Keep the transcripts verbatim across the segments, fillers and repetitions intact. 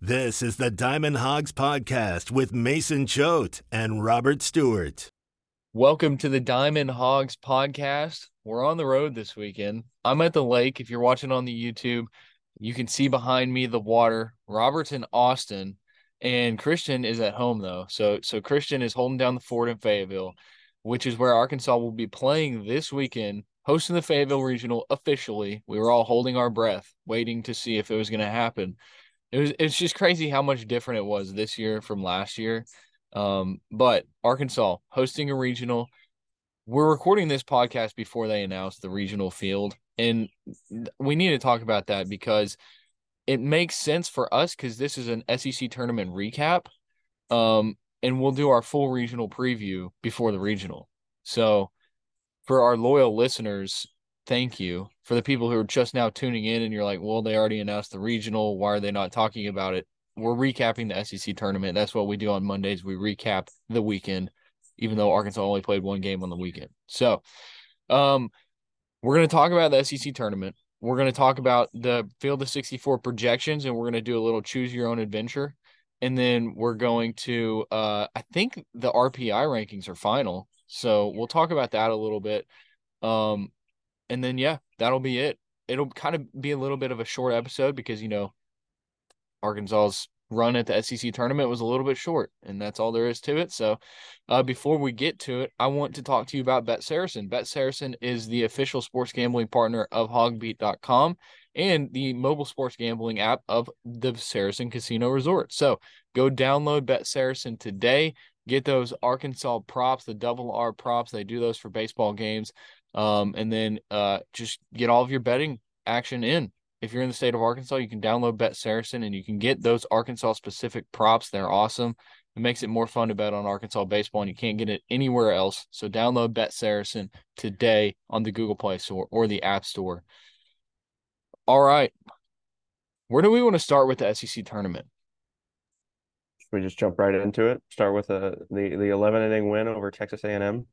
This is the Diamond Hogs Podcast with Mason Choate and Robert Stewart. Welcome to the Diamond Hogs Podcast. We're on the road this weekend. I'm at the lake. If you're watching on the YouTube, you can see behind me the water. Robert's in Austin, and Christian is at home, though. So, so Christian is holding down the fort in Fayetteville, which is where Arkansas will be playing this weekend, hosting the Fayetteville Regional officially. We were all holding our breath, waiting to see if it was going to happen. It was, it's just crazy how much different it was this year from last year. Um, but Arkansas hosting a regional. We're recording this podcast before they announced the regional field, and we need to talk about that because it makes sense for us because this is an S E C tournament recap, um, and we'll do our full regional preview before the regional. So for our loyal listeners, thank you. For the people who are just now tuning in and you're like, well, they already announced the regional. Why are they not talking about it? We're recapping the S E C tournament. That's what we do on Mondays. We recap the weekend, even though Arkansas only played one game on the weekend. So um, we're going to talk about the S E C tournament. We're going to talk about the Field of sixty-four projections, and we're going to do a little choose your own adventure. And then we're going to, uh, I think the R P I rankings are final. So we'll talk about that a little bit. Um, and then, yeah, that'll be it. It'll kind of be a little bit of a short episode because, you know, Arkansas's run at the S E C tournament was a little bit short, and that's all there is to it. So uh, before we get to it, I want to talk to you about Bet Saracen. Bet Saracen is the official sports gambling partner of Hawgbeat dot com and the mobile sports gambling app of the Saracen Casino Resort. So go download Bet Saracen today. Get those Arkansas props, the double R props. They do those for baseball games. Um, and then uh, just get all of your betting action in. If you're in the state of Arkansas, you can download Bet Saracen, and you can get those Arkansas-specific props. They're awesome. It makes it more fun to bet on Arkansas baseball, and you can't get it anywhere else. So download Bet Saracen today on the Google Play Store or the App Store. All right. Where do we want to start with the S E C tournament? Should we just jump right into it? Start with the the, the eleven-inning win over Texas A and M?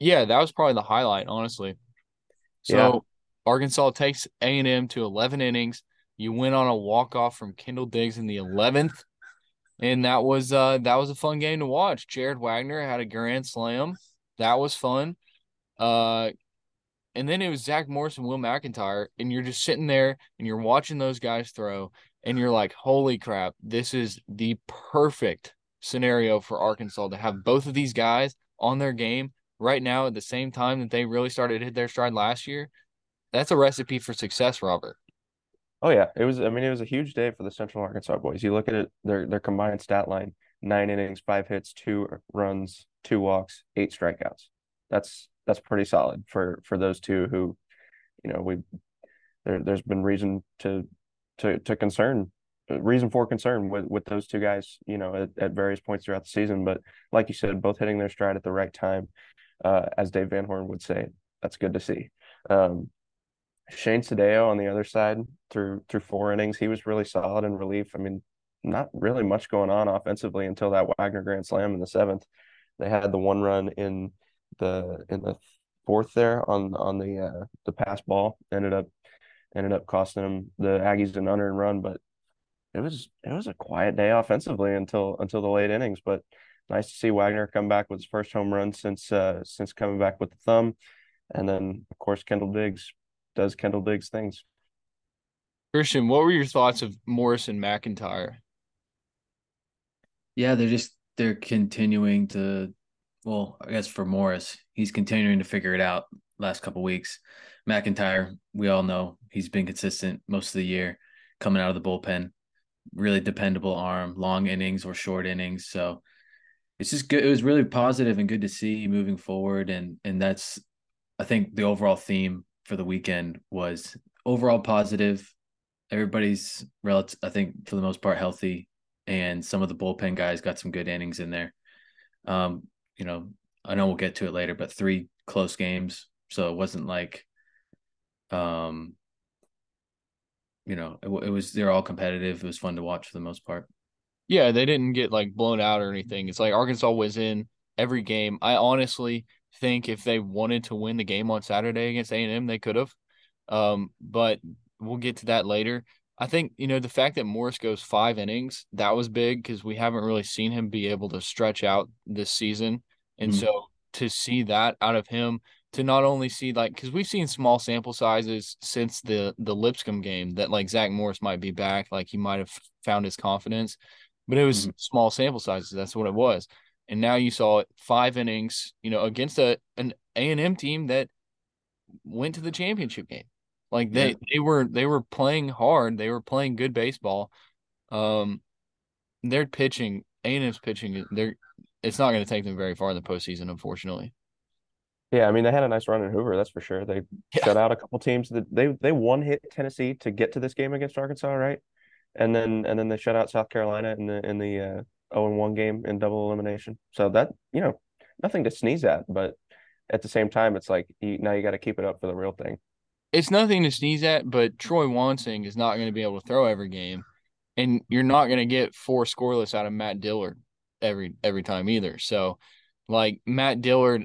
Yeah, that was probably the highlight, honestly. So. Yeah. Arkansas takes A and M to eleven innings. You went on a walk-off from Kendall Diggs in the eleventh, and that was uh, that was a fun game to watch. Jared Wegner had a grand slam. That was fun. Uh, and then it was Zach Morris and Will McEntire, and you're just sitting there, and you're watching those guys throw, and you're like, holy crap, this is the perfect scenario for Arkansas to have both of these guys on their game right now at the same time that they really started to hit their stride last year. That's a recipe for success, Robert. Oh, yeah. It was, I mean, it was a huge day for the Central Arkansas boys. You look at it, their their combined stat line, nine innings, five hits, two runs, two walks, eight strikeouts. That's that's pretty solid for, for those two who, you know, we there, there's been reason to to to concern, reason for concern with, with those two guys, you know, at, at various points throughout the season. But like you said, both hitting their stride at the right time, uh, as Dave Van Horn would say, that's good to see. Um, Shane Sedeo on the other side through through four innings, he was really solid in relief. I mean, not really much going on offensively until that Wagner grand slam in the seventh. They had the one run in the in the fourth there on on the uh, the pass ball. Ended up ended up costing them the Aggies an unearned run, but it was it was a quiet day offensively until until the late innings. But nice to see Wagner come back with his first home run since uh, since coming back with the thumb, and then of course Kendall Diggs. Does Kendall Diggs things. Christian, what were your thoughts of Morris and McEntire? Yeah, they're just they're continuing to, well, I guess for Morris, he's continuing to figure it out last couple weeks. McEntire, we all know he's been consistent most of the year, coming out of the bullpen, really dependable arm, long innings or short innings. So it's just good. It was really positive and good to see moving forward, and and that's I think the overall theme for the weekend was overall positive. Everybody's relative, I think for the most part, healthy, and some of the bullpen guys got some good innings in there. Um, you know, I know we'll get to it later, but three close games. So it wasn't like, um, you know, it, it was, they're all competitive. It was fun to watch for the most part. Yeah. They didn't get like blown out or anything. It's like Arkansas was in every game. I honestly think if they wanted to win the game on Saturday against A and M, they could have. Um, but we'll get to that later. I think, you know, the fact that Morris goes five innings, that was big because we haven't really seen him be able to stretch out this season. And mm-hmm. so to see that out of him, to not only see, like, because we've seen small sample sizes since the the Lipscomb game that, like, Zach Morris might be back, like he might have found his confidence, but it was mm-hmm. small sample sizes. That's what it was. And now you saw it five innings, you know, against a an A and M team that went to the championship game. Like they, yeah. they were they were playing hard. They were playing good baseball. Um, their pitching, A and M's pitching, they're it's not going to take them very far in the postseason, unfortunately. Yeah, I mean, they had a nice run in Hoover, that's for sure. They yeah. shut out a couple teams. That they they one-hit Tennessee to get to this game against Arkansas, right? And then and then they shut out South Carolina in the in the uh, oh and one game in double elimination. So that, you know, nothing to sneeze at. But at the same time, it's like you, now you got to keep it up for the real thing. It's nothing to sneeze at, but Troy Wansing is not going to be able to throw every game, and you're not going to get four scoreless out of Matt Dillard every every time either. So, like, Matt Dillard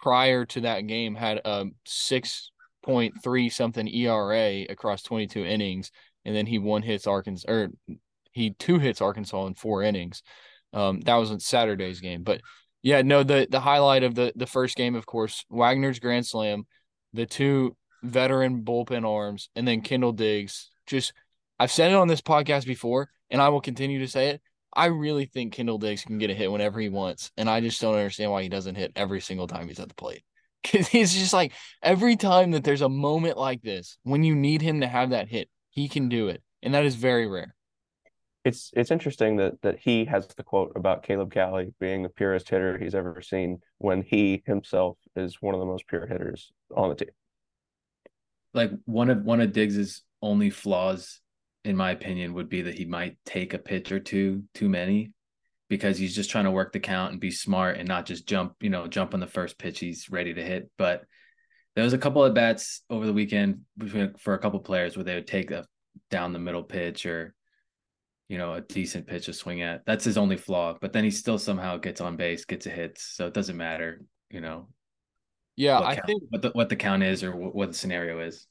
prior to that game had a six point three something E R A across twenty-two innings, and then he one hits Arkansas, or he two hits Arkansas in four innings. Um, that was on Saturday's game, but yeah, no, the the highlight of the the first game, of course, Wagner's grand slam, the two veteran bullpen arms, and then Kendall Diggs. Just, I've said it on this podcast before, and I will continue to say it. I really think Kendall Diggs can get a hit whenever he wants, and I just don't understand why he doesn't hit every single time he's at the plate. Because he's just like, every time that there's a moment like this, when you need him to have that hit, he can do it, and that is very rare. It's it's interesting that that he has the quote about Caleb Cali being the purest hitter he's ever seen when he himself is one of the most pure hitters on the team. Like, one of one of Diggs's only flaws, in my opinion, would be that he might take a pitch or two too many, because he's just trying to work the count and be smart and not just jump, you know, jump on the first pitch he's ready to hit. But there was a couple of bats over the weekend between, for a couple of players where they would take a down the middle pitch or, you know, a decent pitch to swing at. That's his only flaw. But then he still somehow gets on base, gets a hit. So it doesn't matter, you know. Yeah, I count, think what the, what the count is or what, what the scenario is.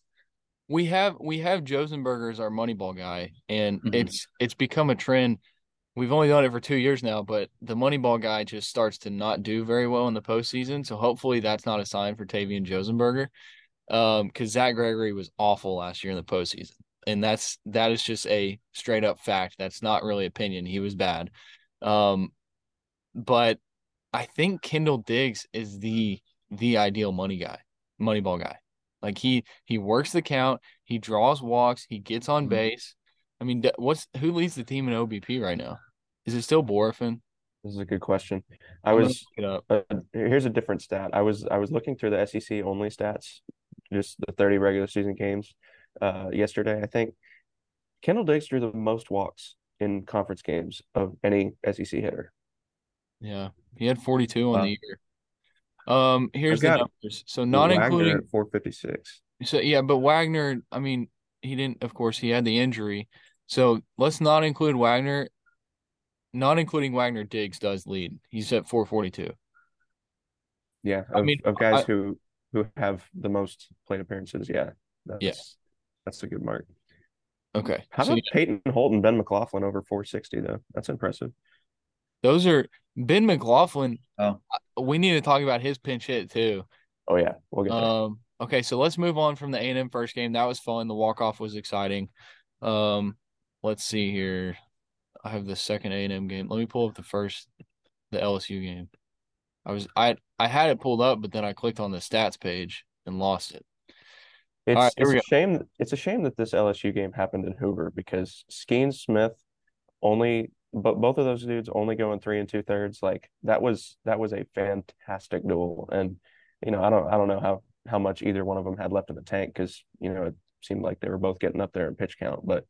We have we have Josenberger as our Moneyball guy, and mm-hmm. it's it's become a trend. We've only done it for two years now, but the Moneyball guy just starts to not do very well in the postseason. So hopefully that's not a sign for Tavian Josenberger, um, because Zach Gregory was awful last year in the postseason, and that's that is just a straight up fact. That's not really opinion. He was bad, um, but I think Kendall Diggs is the the ideal money guy, Moneyball guy. Like, he, he works the count, he draws walks, he gets on base. I mean, what's who leads the team in O B P right now? Is it still Borifin? This is a good question. I I'm was uh, here's a different stat. I was I was looking through the S E C only stats, just the thirty regular season games. Uh, yesterday, I think Kendall Diggs drew the most walks in conference games of any S E C hitter. Yeah, he had forty-two on uh, the year. Um, here's the numbers. So not Wagner including at four fifty-six. So yeah, but Wagner, I mean, he didn't, of course, he had the injury. So let's not include Wagner. Not including Wagner, Diggs does lead. He's at four forty-two. Yeah, of, I mean, of guys I, who who have the most plate appearances, yeah. That's yeah. that's a good mark. Okay. How so, about yeah. Peyton Holt and Ben McLaughlin over four sixty though? That's impressive. Those are Ben McLaughlin. Oh. We need to talk about his pinch hit too. Oh yeah, we'll get there. Um, okay, so let's move on from the A and M first game. That was fun. The walk off was exciting. Um, let's see here. I have the second A and M game. Let me pull up the first, the L S U game. I was I I had it pulled up, but then I clicked on the stats page and lost it. It's, right, it's a shame. It's a shame that this L S U game happened in Hoover because Skenes Smith only. But both of those dudes only going three and two thirds. Like that was that was a fantastic duel, and you know I don't I don't know how, how much either one of them had left in the tank because you know it seemed like they were both getting up there in pitch count. But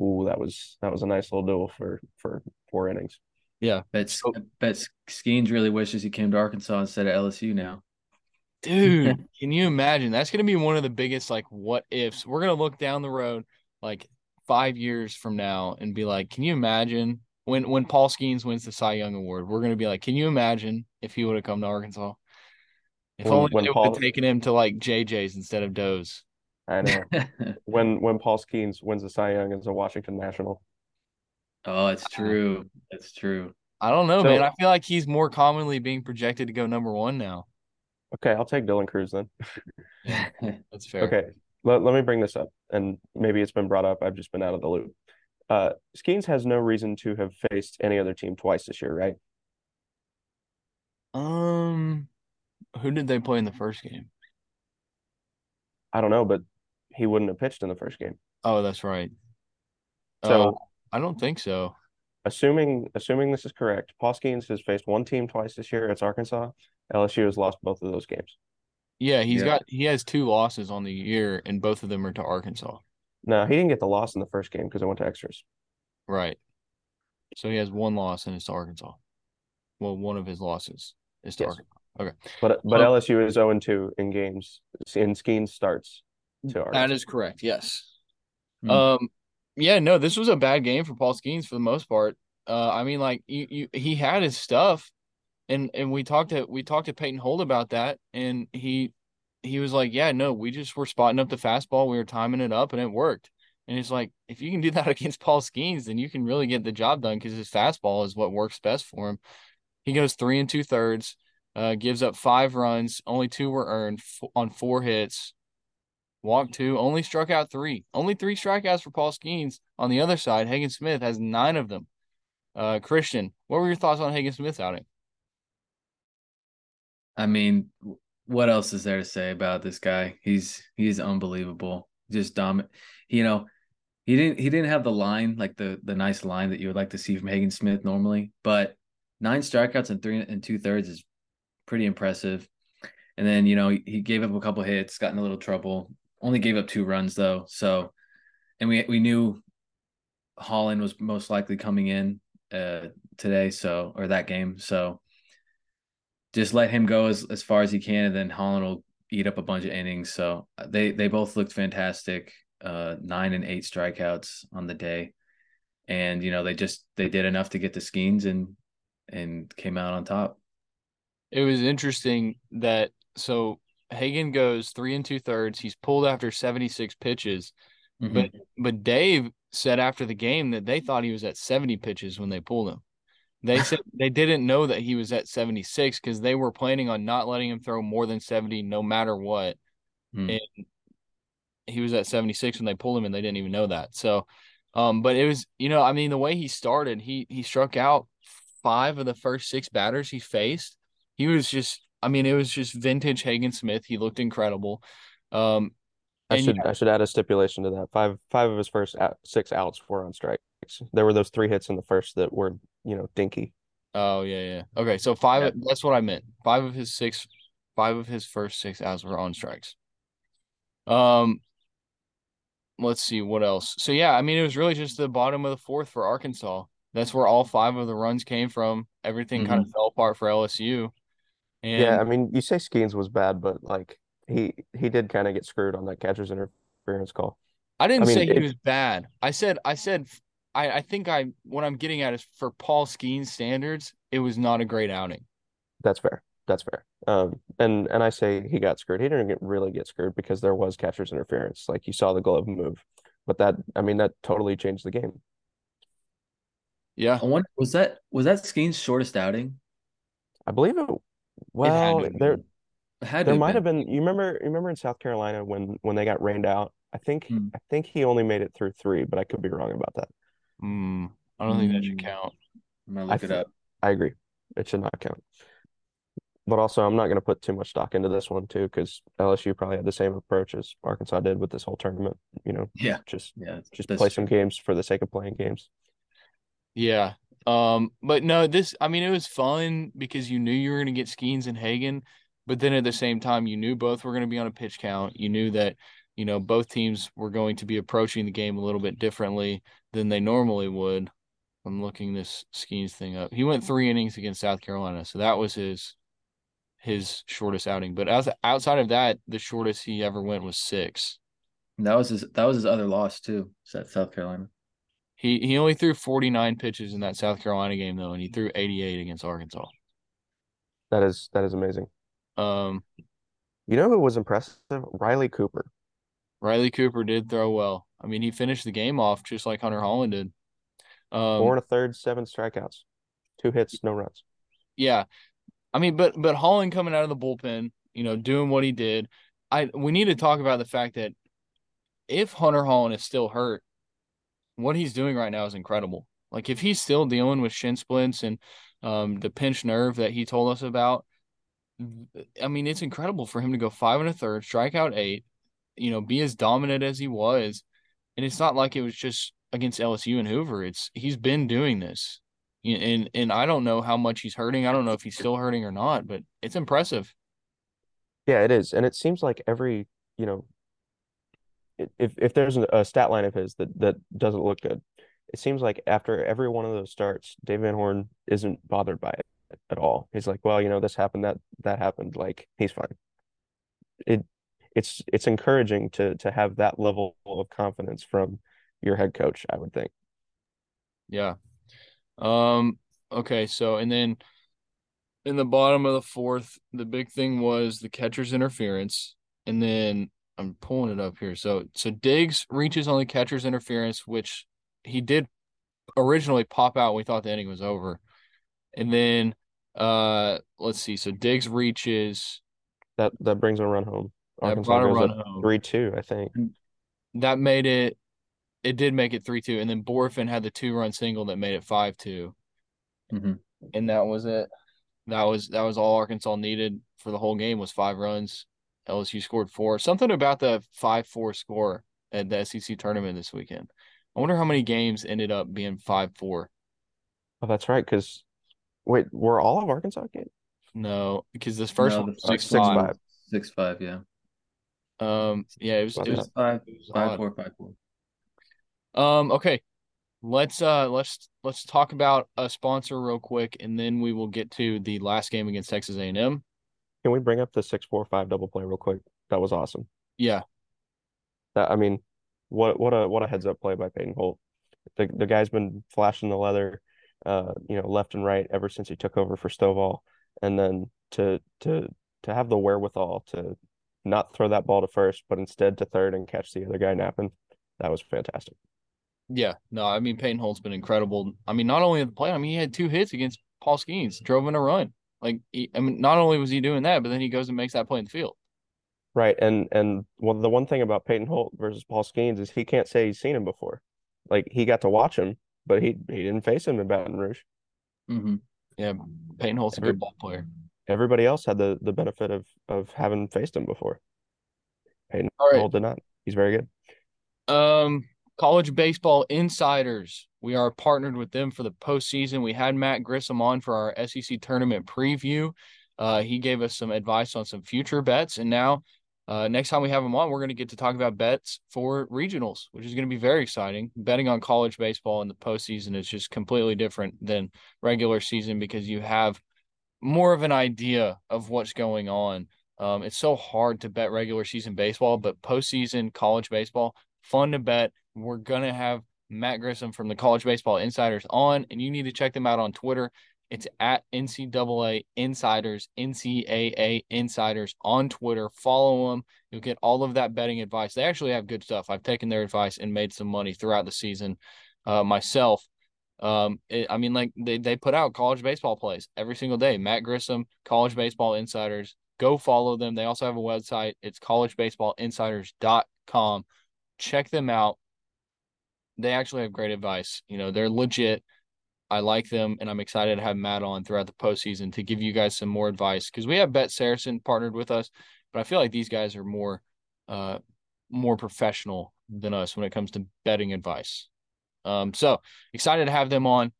ooh, that was that was a nice little duel for for four innings. Yeah, bet so, bet Skenes really wishes he came to Arkansas instead of L S U now. Dude, can you imagine? That's going to be one of the biggest like what ifs. We're going to look down the road like five years from now and be like, can you imagine when, when Paul Skenes wins the Cy Young Award, we're going to be like, can you imagine if he would have come to Arkansas? If when, only when they Paul... would have taken him to like J J's instead of Doe's. I know. when when Paul Skenes wins the Cy Young as a Washington National. Oh, it's true. It's true. I don't know, so, man. I feel like he's more commonly being projected to go number one now. Okay, I'll take Dylan Cruz then. That's fair. Okay, let, let me bring this up, and maybe it's been brought up. I've just been out of the loop. Uh, Skenes has no reason to have faced any other team twice this year, right? Um, who did they play in the first game? I don't know, but he wouldn't have pitched in the first game. Oh, that's right. So uh, I don't think so. Assuming assuming this is correct, Paul Skenes has faced one team twice this year. It's Arkansas. L S U has lost both of those games. Yeah, he's yeah. got he has two losses on the year, and both of them are to Arkansas. No, he didn't get the loss in the first game because it went to extras. Right. So he has one loss, and it's to Arkansas. Well, one of his losses is to yes. Arkansas. Okay. But but um, L S U is oh and two in games, in Skenes starts to Arkansas. That is correct, yes. Mm-hmm. Um, yeah, no, this was a bad game for Paul Skenes for the most part. Uh, I mean, like, you, you, he had his stuff, and and we talked to we talked to Peyton Holt about that, and he he was like, yeah, no, we just were spotting up the fastball. We were timing it up, and it worked. And it's like, if you can do that against Paul Skenes, then you can really get the job done because his fastball is what works best for him. He goes three and two-thirds. Uh, gives up five runs, only two were earned f- on four hits, walked two, only struck out three. Only three strikeouts for Paul Skenes. On the other side, Hagen Smith has nine of them. Uh, Christian, what were your thoughts on Hagen Smith's outing? I mean, what else is there to say about this guy? He's he's unbelievable. Just dominant. You know, he didn't he didn't have the line, like the the nice line that you would like to see from Hagen Smith normally, but nine strikeouts and three and two-thirds is pretty impressive. And then, you know, he gave up a couple hits, got in a little trouble, only gave up two runs though. So, and we, we knew Holland was most likely coming in uh, today. So, or that game. So just let him go as, as far as he can. And then Holland will eat up a bunch of innings. So they, they both looked fantastic. Uh, nine and eight strikeouts on the day. And, you know, they just, they did enough to get to Skenes and, and came out on top. It was interesting that so Hagen goes three and two thirds. He's pulled after seventy-six pitches, mm-hmm. but but Dave said after the game that they thought he was at seventy pitches when they pulled him. They said they didn't know that he was at seventy-six because they were planning on not letting him throw more than seventy no matter what. Mm. And he was at seventy-six when they pulled him, and they didn't even know that. So, um, but it was you know I mean the way he started, he he struck out five of the first six batters he faced. He was just, I mean, it was just vintage Hagen Smith. He looked incredible. Um, I should yeah. I should add a stipulation to that. Five five of his first out, six outs were on strikes. There were those three hits in the first that were, you know, dinky. Oh yeah, yeah. Okay, so five. Yeah. That's what I meant. Five of his six, five of his first six outs were on strikes. Um, let's see what else. So yeah, I mean, it was really just the bottom of the fourth for Arkansas. That's where all five of the runs came from. Everything mm-hmm. kind of fell apart for L S U. And yeah, I mean, you say Skenes was bad, but, like, he, he did kind of get screwed on that catcher's interference call. I didn't I mean, say he it, was bad. I said – I said I, I think I what I'm getting at is for Paul Skenes standards, it was not a great outing. That's fair. That's fair. Um, and, and I say he got screwed. He didn't get, really get screwed because there was catcher's interference. Like, you saw the glove move. But that – I mean, that totally changed the game. Yeah. I wonder, was that was that Skenes' shortest outing? I believe it – Well, it there, it there might have been. You remember, remember in South Carolina when, when they got rained out. I think mm. I think he only made it through three, but I could be wrong about that. Mm. I don't mm. think that should count. I'm gonna look I it th- up. I agree. It should not count. But also, I'm not gonna put too much stock into this one too, because L S U probably had the same approach as Arkansas did with this whole tournament. You know, yeah, just yeah, just play some games for the sake of playing games. Yeah. Um, but no, this, I mean, it was fun because you knew you were going to get Skenes and Hagen, but then at the same time, you knew both were going to be on a pitch count. You knew that, you know, both teams were going to be approaching the game a little bit differently than they normally would. I'm looking this Skenes thing up. He went three innings against South Carolina. So that was his, his shortest outing. But as, outside of that, the shortest he ever went was six. And that was his, that was his other loss too. South Carolina. He he only threw forty-nine pitches in that South Carolina game though, and he threw eighty-eight against Arkansas. That is that is amazing. Um, you know who was impressive? Riley Cooper. Riley Cooper did throw well. I mean, he finished the game off just like Hunter Holland did. Um, Four and a third, seven strikeouts, two hits, no runs. Yeah. I mean, but but Holland coming out of the bullpen, you know, doing what he did. I we need to talk about the fact that if Hunter Holland is still hurt, what he's doing right now is incredible. Like, if he's still dealing with shin splints and um, the pinched nerve that he told us about, I mean, it's incredible for him to go five and a third, strike out eight, you know, be as dominant as he was. And it's not like it was just against L S U and Hoover. It's he's been doing this. And and I don't know how much he's hurting. I don't know if he's still hurting or not, but it's impressive. Yeah, it is. And it seems like every, you know, if if there's a stat line of his that, that doesn't look good, it seems like after every one of those starts, Dave Van Horn isn't bothered by it at all. He's like, well, you know, this happened, that that happened. Like, he's fine. It it's it's encouraging to to have that level of confidence from your head coach, I would think. Yeah. Um. Okay. So, and then in the bottom of the fourth, the big thing was the catcher's interference, and then I'm pulling it up here. So, so Diggs reaches on the catcher's interference, which he did originally pop out. We thought the inning was over, and then uh, let's see. So Diggs reaches. That that brings a run home. Arkansas that brought a run home. three two, I think. That made it. It did make it three two, and then Borifin had the two-run single that made it five two. Mm-hmm. And that was it. That was that was all Arkansas needed for the whole game was five runs. L S U scored four. Something about the five four score at the S E C tournament this weekend. I wonder how many games ended up being five four. Oh, that's right, because – wait, were all of Arkansas games? No, because this first no, one was six five. six five, yeah. Um, yeah, it was – it was five four, five four. Um, okay, let's uh let's let's talk about a sponsor real quick, and then we will get to the last game against Texas A and M. Can we bring up the six four five double play real quick? That was awesome. Yeah, that, I mean, what what a what a heads up play by Peyton Holt. The the guy's been flashing the leather, uh, you know, left and right ever since he took over for Stovall, and then to to to have the wherewithal to not throw that ball to first, but instead to third and catch the other guy napping. That was fantastic. Yeah, no, I mean, Peyton Holt's been incredible. I mean, not only in the play, I mean, he had two hits against Paul Skenes, drove in a run. Like, he, I mean, not only was he doing that, but then he goes and makes that play in the field. Right, and and well, the one thing about Peyton Holt versus Paul Skenes is he can't say he's seen him before. Like, he got to watch him, but he he didn't face him in Baton Rouge. Mm-hmm. Yeah, Peyton Holt's Every, a good ball player. Everybody else had the, the benefit of, of having faced him before. Peyton All right. Holt did not. He's very good. Um. College Baseball Insiders, we are partnered with them for the postseason. We had Matt Grissom on for our S E C tournament preview. Uh, he gave us some advice on some future bets. And now uh, next time we have him on, we're going to get to talk about bets for regionals, which is going to be very exciting. Betting on college baseball in the postseason is just completely different than regular season because you have more of an idea of what's going on. Um, it's so hard to bet regular season baseball, but postseason college baseball, fun to bet. We're going to have Matt Grissom from the College Baseball Insiders on, and you need to check them out on Twitter. It's at N C A A Insiders, N C A A Insiders on Twitter. Follow them. You'll get all of that betting advice. They actually have good stuff. I've taken their advice and made some money throughout the season uh, myself. Um, it, I mean, like, they, they put out college baseball plays every single day. Matt Grissom, College Baseball Insiders. Go follow them. They also have a website. It's college baseball insiders dot com. Check them out. They actually have great advice. You know, they're legit. I like them, and I'm excited to have Matt on throughout the postseason to give you guys some more advice because we have Bet Saracen partnered with us, but I feel like these guys are more uh, more professional than us when it comes to betting advice. Um, so excited to have them on.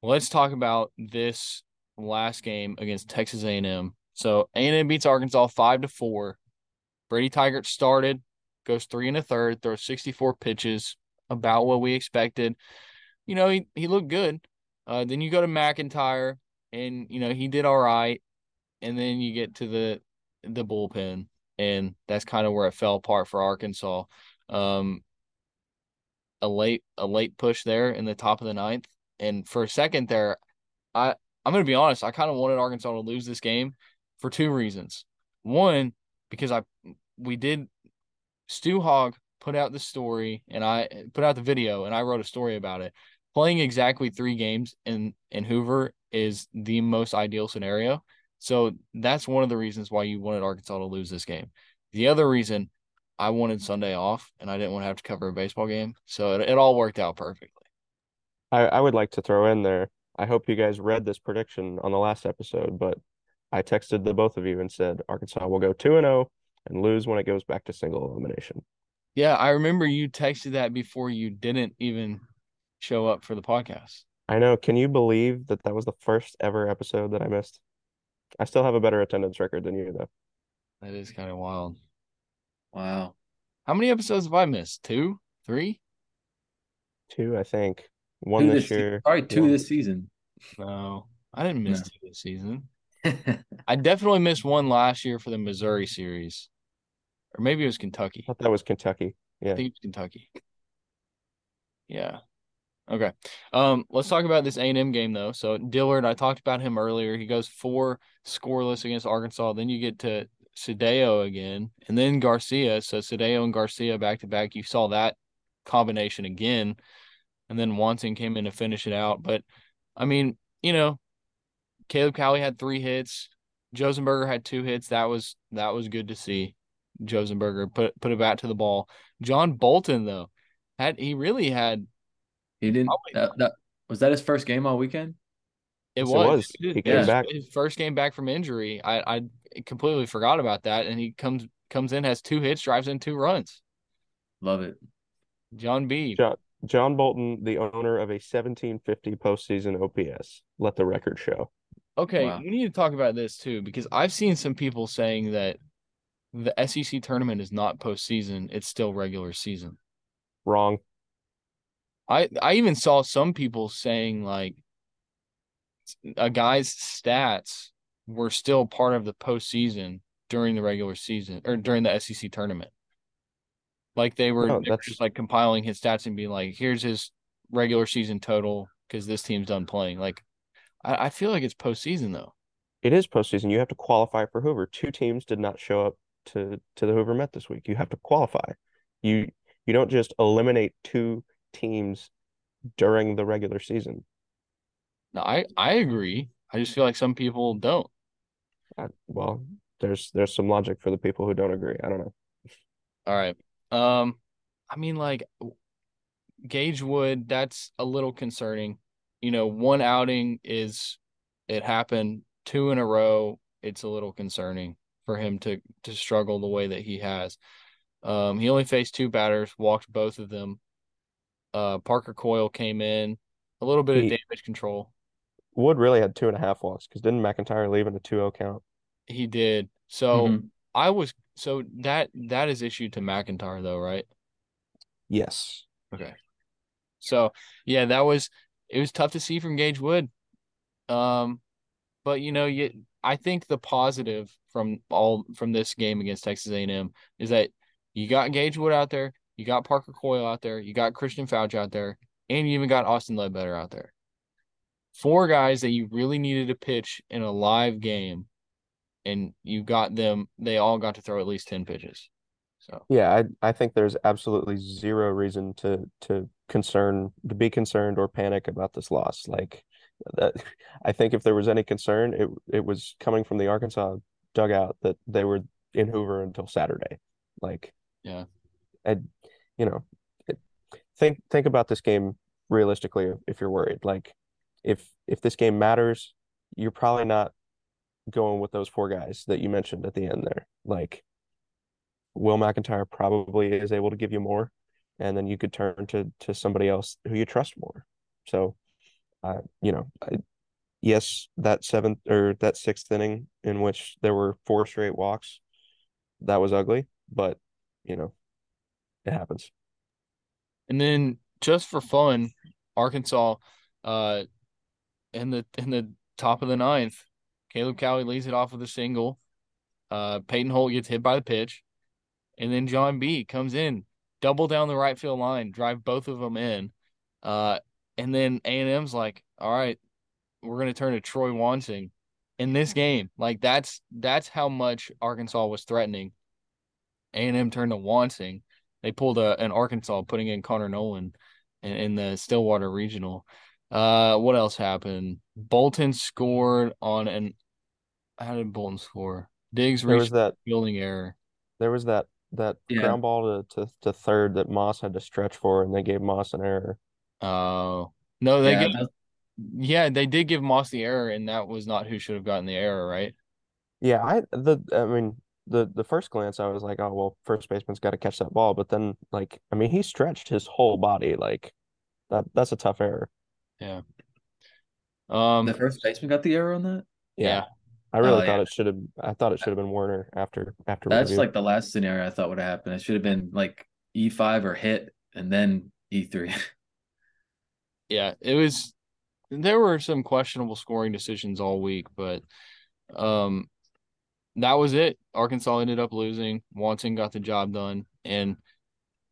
Let's talk about this last game against Texas A and M. So A and M beats Arkansas five to four. Brady Tigert started, goes three and a third, throws sixty-four pitches. About what we expected. You know, he, he looked good. Uh, then you go to McEntire, and, you know, he did all right. And then you get to the the bullpen, and that's kind of where it fell apart for Arkansas. Um, a late a late push there in the top of the ninth. And for a second there, I, I'm going to be honest, I kind of wanted Arkansas to lose this game for two reasons. One, because I we did – Stu Hogg put out the story and I put out the video and I wrote a story about it. Playing exactly three games in, in Hoover is the most ideal scenario. So that's one of the reasons why you wanted Arkansas to lose this game. The other reason, I wanted Sunday off and I didn't want to have to cover a baseball game. So it, it all worked out perfectly. I, I would like to throw in there, I hope you guys read this prediction on the last episode, but I texted the both of you and said, Arkansas will go two and oh and lose when it goes back to single elimination. Yeah, I remember you texted that before you didn't even show up for the podcast. I know. Can you believe that that was the first ever episode that I missed? I still have a better attendance record than you, though. That is kind of wild. Wow. How many episodes have I missed? Two? Three? Two, I think. One two this, this year. Probably two one. This season. No, I didn't miss no. two this season. I definitely missed one last year for the Missouri series. Or maybe it was Kentucky. I thought that was Kentucky. Yeah. I think it was Kentucky. Yeah. Okay. Um, let's talk about this A and M game, though. So, Dillard, I talked about him earlier. He goes four scoreless against Arkansas. Then you get to Sedeo again, and then Garcia. So, Sedeo and Garcia back-to-back. You saw that combination again. And then Wansing came in to finish it out. But, I mean, you know, Caleb Cowley had three hits. Josenberger had two hits. That was that was good to see. Josenberger put put it back to the ball. John Bolton, though, had he really had – He didn't uh, – that, was that his first game all weekend? It yes, was. It was. He, he came yeah. back. His first game back from injury. I, I completely forgot about that. And he comes comes in, has two hits, drives in two runs. Love it. John B. John. John Bolton, the owner of a seventeen fifty postseason O P S. Let the record show. Okay, wow. We need to talk about this, too, because I've seen some people saying that the S E C tournament is not postseason. It's still regular season. Wrong. I, I even saw some people saying, like, a guy's stats were still part of the postseason during the regular season or during the S E C tournament. Like they were, no, they were just like compiling his stats and being like, here's his regular season total because this team's done playing. Like, I, I feel like it's postseason, though. It is postseason. You have to qualify for Hoover. Two teams did not show up to, to the Hoover Met this week. You have to qualify. You you don't just eliminate two teams during the regular season. No, I, I agree. I just feel like some people don't. I, well, there's there's some logic for the people who don't agree. I don't know. All right. Um, I mean, like, Gage Wood, that's a little concerning. You know, one outing is it happened, two in a row, it's a little concerning for him to, to struggle the way that he has. Um, he only faced two batters, walked both of them. Uh, Parker Coyle came in, a little bit he, of damage control. Wood really had two and a half walks because didn't McEntire leave in a two oh count? He did. So mm-hmm. I was – So that that is issued to McEntire, though, right? Yes. Okay. So yeah, that was it was tough to see from Gage Wood, um, but you know, you, I think the positive from all from this game against Texas A and M is that you got Gage Wood out there, you got Parker Coyle out there, you got Christian Fouch out there, and you even got Austin Ledbetter out there. Four guys that you really needed to pitch in a live game. And you got them, they all got to throw at least ten pitches. So yeah, I I think there's absolutely zero reason to to concern to be concerned or panic about this loss. Like that, I think if there was any concern, it it was coming from the Arkansas dugout that they were in Hoover until Saturday. Like yeah, I you know think think about this game realistically if you're worried. Like if if this game matters, you're probably not going with those four guys that you mentioned at the end there. Like Will McEntire probably is able to give you more, and then you could turn to to somebody else who you trust more. So uh you know I, yes that seventh or that sixth inning in which there were four straight walks, that was ugly, but you know it happens. And then just for fun, Arkansas uh in the in the top of the ninth, Caleb Cali leads it off with a single. Uh, Peyton Holt gets hit by the pitch. And then John B. comes in, double down the right field line, drive both of them in. Uh, and then A and M's like, all right, we're going to turn to Troy Wansing in this game. Like, that's that's how much Arkansas was threatening. A and M turned to Wansing. They pulled a, an Arkansas, putting in Connor Nolan in, in the Stillwater Regional. Uh, what else happened? Bolton scored on an – how did Bolton score? Diggs there reached that fielding error. There was that, that yeah. ground ball to, to, to third that Moss had to stretch for, and they gave Moss an error. Oh. Uh, no, they yeah, gave – yeah, they did give Moss the error, and that was not who should have gotten the error, right? Yeah, I the I mean – The the first glance, I was like, oh, well, first baseman's got to catch that ball. But then, like, I mean, he stretched his whole body. Like, that that's a tough error. Yeah. Um, the first baseman got the error on that? Yeah. yeah. I really oh, thought yeah. it should have – I thought it should have been Warner after after. That's review. Like the last scenario I thought would have happened. It should have been, like, E five or hit and then E three. Yeah, it was – there were some questionable scoring decisions all week, but – um. That was it. Arkansas ended up losing. Wansing got the job done. And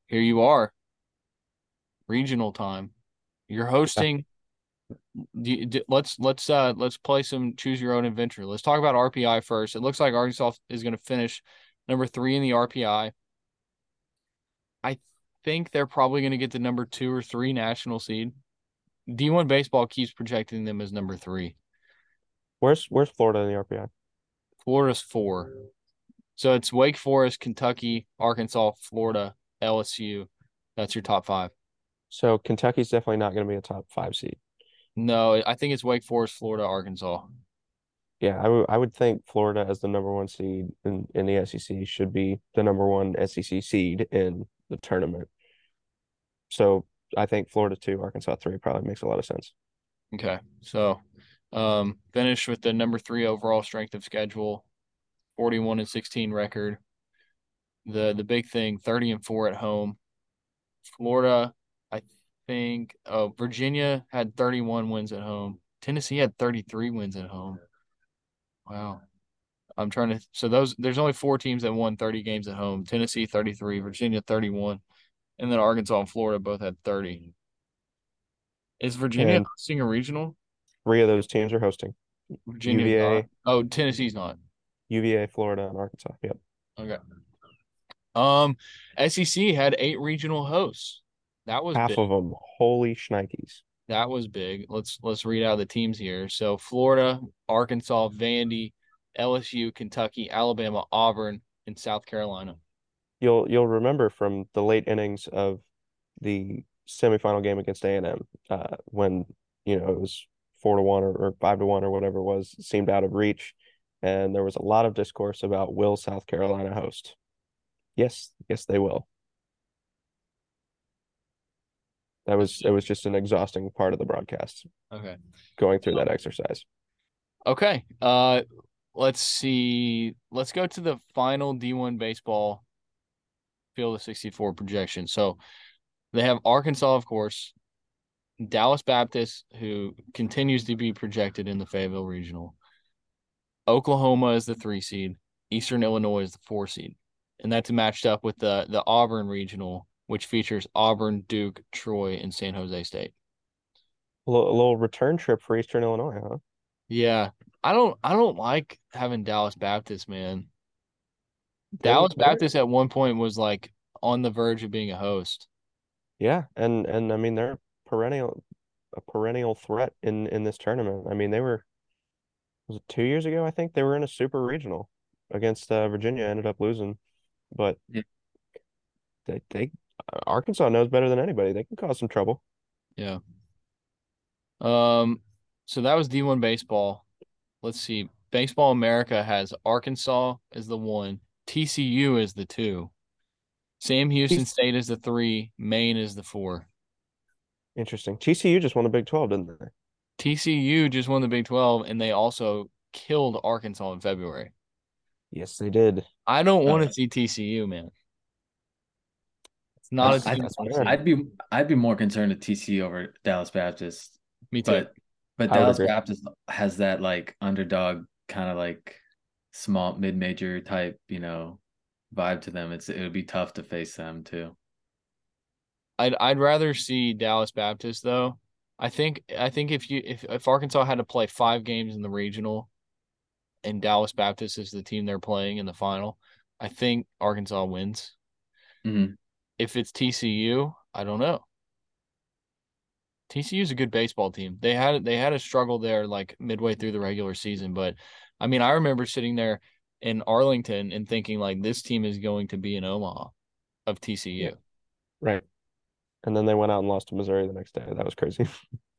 here you are. Regional time. You're hosting. Let's let's uh, let's play some choose your own adventure. Let's talk about R P I first. It looks like Arkansas is going to finish number three in the R P I. I think they're probably going to get the number two or three national seed. D one Baseball keeps projecting them as number three. Where's where's Florida in the R P I? Florida's four. So it's Wake Forest, Kentucky, Arkansas, Florida, L S U. That's your top five. So Kentucky's definitely not going to be a top five seed. No, I think it's Wake Forest, Florida, Arkansas. Yeah, I, w- I would think Florida as the number one seed in, in the S E C should be the number one S E C seed in the tournament. So I think Florida two, Arkansas three probably makes a lot of sense. Okay, so... Um, finished with the number three overall strength of schedule, forty-one and sixteen record. The the big thing, thirty and four at home. Florida, I think, oh, Virginia had thirty-one wins at home. Tennessee had thirty-three wins at home. Wow. I'm trying to, so those, there's only four teams that won thirty games at home. Tennessee, thirty-three, Virginia, thirty-one, and then Arkansas and Florida both had thirty. Is Virginia and- hosting a regional? Three of those teams are hosting. Virginia, U V A, oh, Tennessee's not. U V A, Florida, and Arkansas. Yep. Okay. Um, S E C had eight regional hosts. That was half big. Of them. Holy shnikes. That was big. Let's let's read out the teams here. So Florida, Arkansas, Vandy, L S U, Kentucky, Alabama, Auburn, and South Carolina. You'll you'll remember from the late innings of the semifinal game against A and M, uh, when you know it was four to one or, or five to one or whatever it was, seemed out of reach. And there was a lot of discourse about will South Carolina host? Yes. Yes, they will. That was, it was just an exhausting part of the broadcast. Okay. Going through that exercise. Okay. Uh, let's see. Let's go to the final D one baseball field of sixty-four projection. So they have Arkansas, of course, Dallas Baptist, who continues to be projected in the Fayetteville Regional. Oklahoma is the three seed. Eastern Illinois is the four seed. And that's matched up with the, the Auburn Regional, which features Auburn, Duke, Troy, and San Jose State. A little, a little return trip for Eastern Illinois, huh? Yeah. I don't I don't like having Dallas Baptist, man. Dallas yeah. Baptist at one point was like on the verge of being a host. Yeah, and, and I mean, they're perennial a perennial threat in in this tournament. I mean, they were was it two years ago, I think they were in a super regional against uh, Virginia, ended up losing, but yeah. they they Arkansas knows better than anybody. They can cause some trouble. Yeah. Um so that was D one baseball. Let's see. Baseball America has Arkansas as the one, T C U is the two, Sam Houston He's... State is the three, Maine is the four. Interesting. T C U just won the Big twelve, didn't they? T C U just won the Big twelve, and they also killed Arkansas in February. Yes, they did. I don't want to see T C U, man. It's not that's, a team I'd, I'd be I'd be more concerned with T C U over Dallas Baptist. Me too. But, but Dallas agree. Baptist has that like underdog kind of like small mid-major type, you know, vibe to them. It's it would be tough to face them too. I'd I'd rather see Dallas Baptist though. I think I think if you if, if Arkansas had to play five games in the regional, and Dallas Baptist is the team they're playing in the final, I think Arkansas wins. Mm-hmm. If it's T C U, I don't know. T C U is a good baseball team. They had they had a struggle there like midway through the regular season, but I mean, I remember sitting there in Arlington and thinking like this team is going to be an Omaha of T C U. Right. And then they went out and lost to Missouri the next day. That was crazy.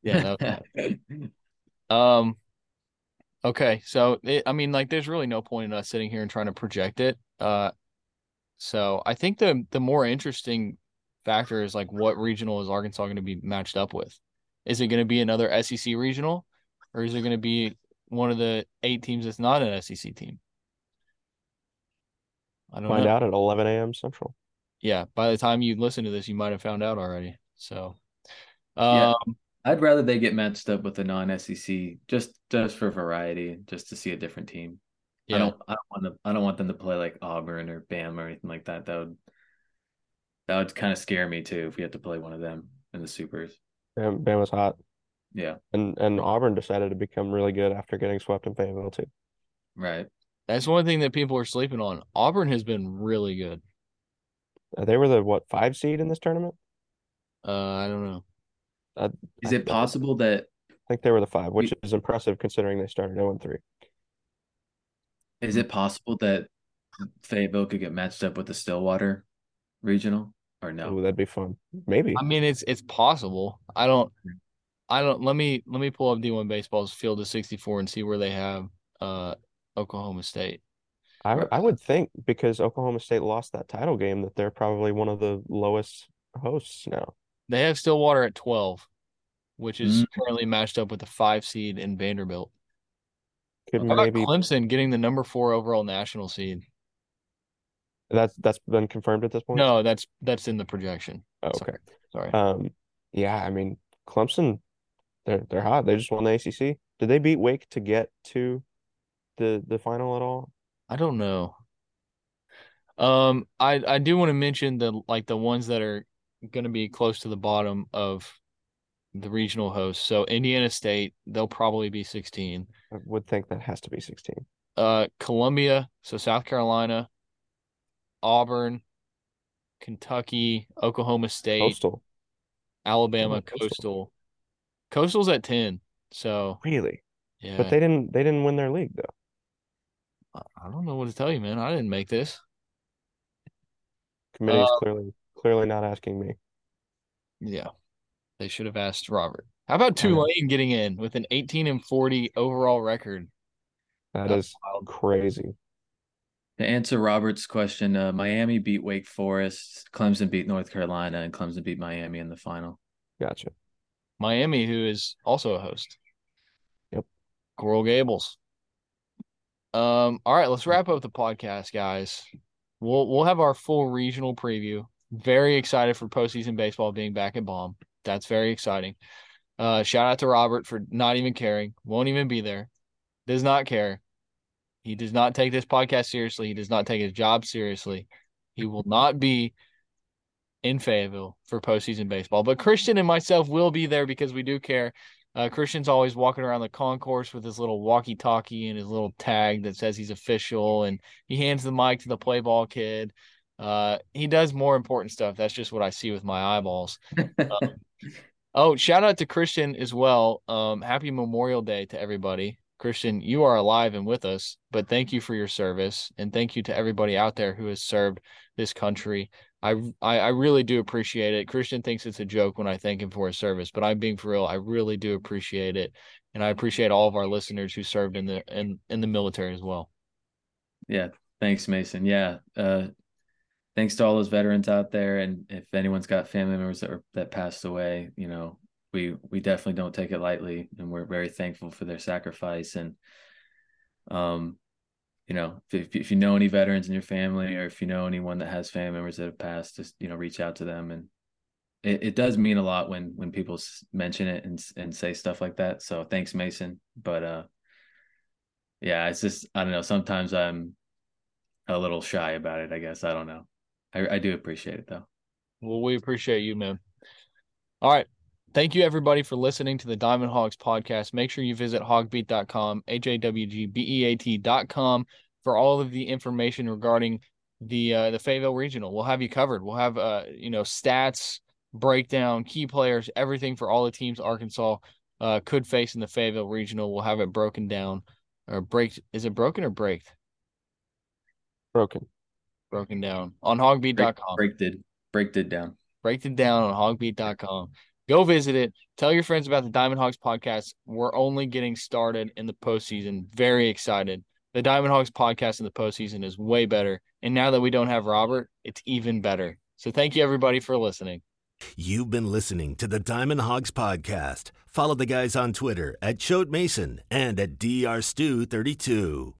Yeah. That was um okay, so it, I mean like there's really no point in us sitting here and trying to project it. Uh so I think the the more interesting factor is like what regional is Arkansas going to be matched up with? Is it going to be another S E C regional, or is it going to be one of the eight teams that's not an S E C team? I don't find know. out at eleven a.m. Central. Yeah, by the time you listen to this, you might have found out already. So, um, yeah, I'd rather they get matched up with a non-S E C just just for variety, just to see a different team. Yeah. I don't, I don't want them. I don't want them to play like Auburn or Bama or anything like that. That would. That would kind of scare me, too, if we had to play one of them in the Supers. Yeah, Bama's hot. Yeah. And and Auburn decided to become really good after getting swept in Fayetteville, too. Right. That's one thing that people are sleeping on. Auburn has been really good. Uh, they were the, what, five seed in this tournament? Uh, I don't know. Uh, is I, it possible I, that – I think they were the five, which we, is impressive considering they started oh and three. Is it possible that Fayetteville could get matched up with the Stillwater regional? Or no? Ooh, that'd be fun. Maybe. I mean, it's it's possible. I don't. I don't. Let me let me pull up D one Baseball's field of sixty-four and see where they have uh, Oklahoma State. I I would think because Oklahoma State lost that title game that they're probably one of the lowest hosts now. They have Stillwater at twelve, which is mm-hmm. currently matched up with the five seed in Vanderbilt. Could How maybe... about Clemson getting the number four overall national seed? That's that's been confirmed at this point? No, that's that's in the projection. Oh, okay. Sorry. Sorry. Um, yeah, I mean, Clemson, they're they're hot. They just won the A C C. Did they beat Wake to get to the the final at all? I don't know. Um, I I do want to mention the like the ones that are going to be close to the bottom of the regional hosts. So Indiana State, they'll probably be sixteen. I would think that has to be sixteen. Uh, Columbia, so South Carolina. Auburn, Kentucky, Oklahoma State, Coastal, Alabama, oh, Coastal. Coastal. Coastal's at ten. So really, yeah. But they didn't. They didn't win their league though. I don't know what to tell you, man. I didn't make this. Committee is uh, clearly clearly not asking me. Yeah, they should have asked Robert. How about Tulane getting in with an eighteen and forty overall record? That That's is wild. Crazy. To answer Robert's question, uh, Miami beat Wake Forest, Clemson beat North Carolina, and Clemson beat Miami in the final. Gotcha. Miami, who is also a host. Yep. Coral Gables. Um. All right, let's wrap up the podcast, guys. We'll we'll have our full regional preview. Very excited for postseason baseball being back at Baum. That's very exciting. Uh, shout out to Robert for not even caring. Won't even be there. Does not care. He does not take this podcast seriously. He does not take his job seriously. He will not be in Fayetteville for postseason baseball. But Christian and myself will be there because we do care. Uh, Christian's always walking around the concourse with his little walkie-talkie and his little tag that says he's official, and he hands the mic to the play ball kid. Uh, he does more important stuff. That's just what I see with my eyeballs. um, oh, shout out to Christian as well. Um, happy Memorial Day to everybody. Christian, you are alive and with us, but thank you for your service, and thank you to everybody out there who has served this country. I, I I really do appreciate it. Christian thinks it's a joke when I thank him for his service, but I'm being for real. I really do appreciate it, and I appreciate all of our listeners who served in the in, in the military as well. Yeah, thanks, Mason. Yeah, uh, thanks to all those veterans out there, and if anyone's got family members that were, that passed away, you know, We we definitely don't take it lightly, and we're very thankful for their sacrifice. And, um, you know, if, if you know any veterans in your family, or if you know anyone that has family members that have passed, just, you know, reach out to them. And it, it does mean a lot when when people mention it and and say stuff like that. So thanks, Mason. But uh, yeah, it's just, I don't know. Sometimes I'm a little shy about it, I guess. I don't know. I, I do appreciate it though. Well, we appreciate you, man. All right. Thank you, everybody, for listening to the Diamond Hogs podcast. Make sure you visit hawgbeat dot com, H A W G B E A T dot com, for all of the information regarding the uh, the Fayetteville Regional. We'll have you covered. We'll have uh, you know, stats, breakdown, key players, everything for all the teams Arkansas uh, could face in the Fayetteville Regional. We'll have it broken down or break. Is it broken or braked? Broken. Broken down on hog beat dot com. Break, break, break it down. Break it down on hog beat dot com. Go visit it. Tell your friends about the Diamond Hogs podcast. We're only getting started in the postseason. Very excited. The Diamond Hogs podcast in the postseason is way better. And now that we don't have Robert, it's even better. So thank you, everybody, for listening. You've been listening to the Diamond Hogs podcast. Follow the guys on Twitter at Choate Mason and at D R Stew thirty-two.